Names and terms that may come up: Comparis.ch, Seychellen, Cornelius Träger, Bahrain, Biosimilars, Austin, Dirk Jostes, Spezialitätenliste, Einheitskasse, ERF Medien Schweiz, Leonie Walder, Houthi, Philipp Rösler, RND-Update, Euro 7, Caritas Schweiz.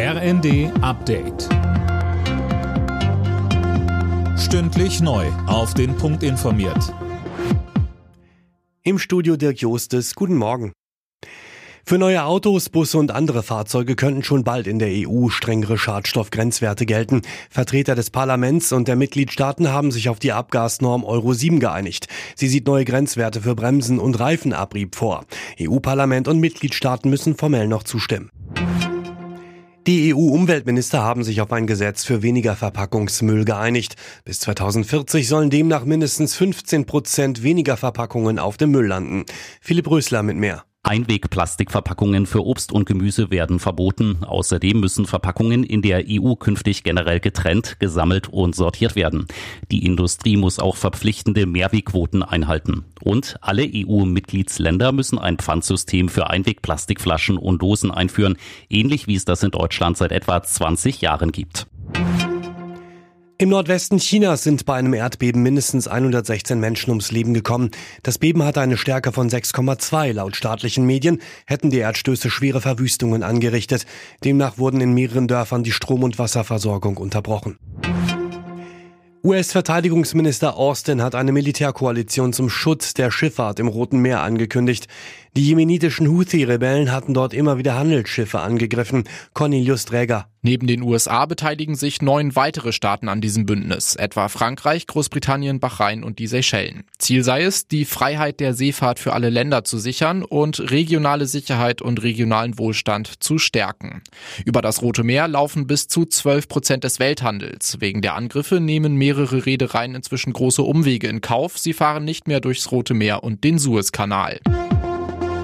RND-Update. Stündlich neu auf den Punkt informiert. Im Studio Dirk Jostes, guten Morgen. Für neue Autos, Busse und andere Fahrzeuge könnten schon bald in der EU strengere Schadstoffgrenzwerte gelten. Vertreter des Parlaments und der Mitgliedstaaten haben sich auf die Abgasnorm Euro 7 geeinigt. Sie sieht neue Grenzwerte für Bremsen und Reifenabrieb vor. EU-Parlament und Mitgliedstaaten müssen formell noch zustimmen. Die EU-Umweltminister haben sich auf ein Gesetz für weniger Verpackungsmüll geeinigt. Bis 2040 sollen demnach mindestens 15% weniger Verpackungen auf dem Müll landen. Philipp Rösler mit mehr. Einwegplastikverpackungen für Obst und Gemüse werden verboten. Außerdem müssen Verpackungen in der EU künftig generell getrennt, gesammelt und sortiert werden. Die Industrie muss auch verpflichtende Mehrwegquoten einhalten. Und alle EU-Mitgliedsländer müssen ein Pfandsystem für Einwegplastikflaschen und Dosen einführen, ähnlich wie es das in Deutschland seit etwa 20 Jahren gibt. Im Nordwesten Chinas sind bei einem Erdbeben mindestens 116 Menschen ums Leben gekommen. Das Beben hatte eine Stärke von 6,2. Laut staatlichen Medien hätten die Erdstöße schwere Verwüstungen angerichtet. Demnach wurden in mehreren Dörfern die Strom- und Wasserversorgung unterbrochen. US-Verteidigungsminister Austin hat eine Militärkoalition zum Schutz der Schifffahrt im Roten Meer angekündigt. Die jemenitischen Houthi-Rebellen hatten dort immer wieder Handelsschiffe angegriffen. Cornelius Träger. Neben den USA beteiligen sich 9 weitere Staaten an diesem Bündnis, etwa Frankreich, Großbritannien, Bahrain und die Seychellen. Ziel sei es, die Freiheit der Seefahrt für alle Länder zu sichern und regionale Sicherheit und regionalen Wohlstand zu stärken. Über das Rote Meer laufen bis zu 12% des Welthandels. Wegen der Angriffe nehmen mehrere Reedereien inzwischen große Umwege in Kauf. Sie fahren nicht mehr durchs Rote Meer und den Suezkanal.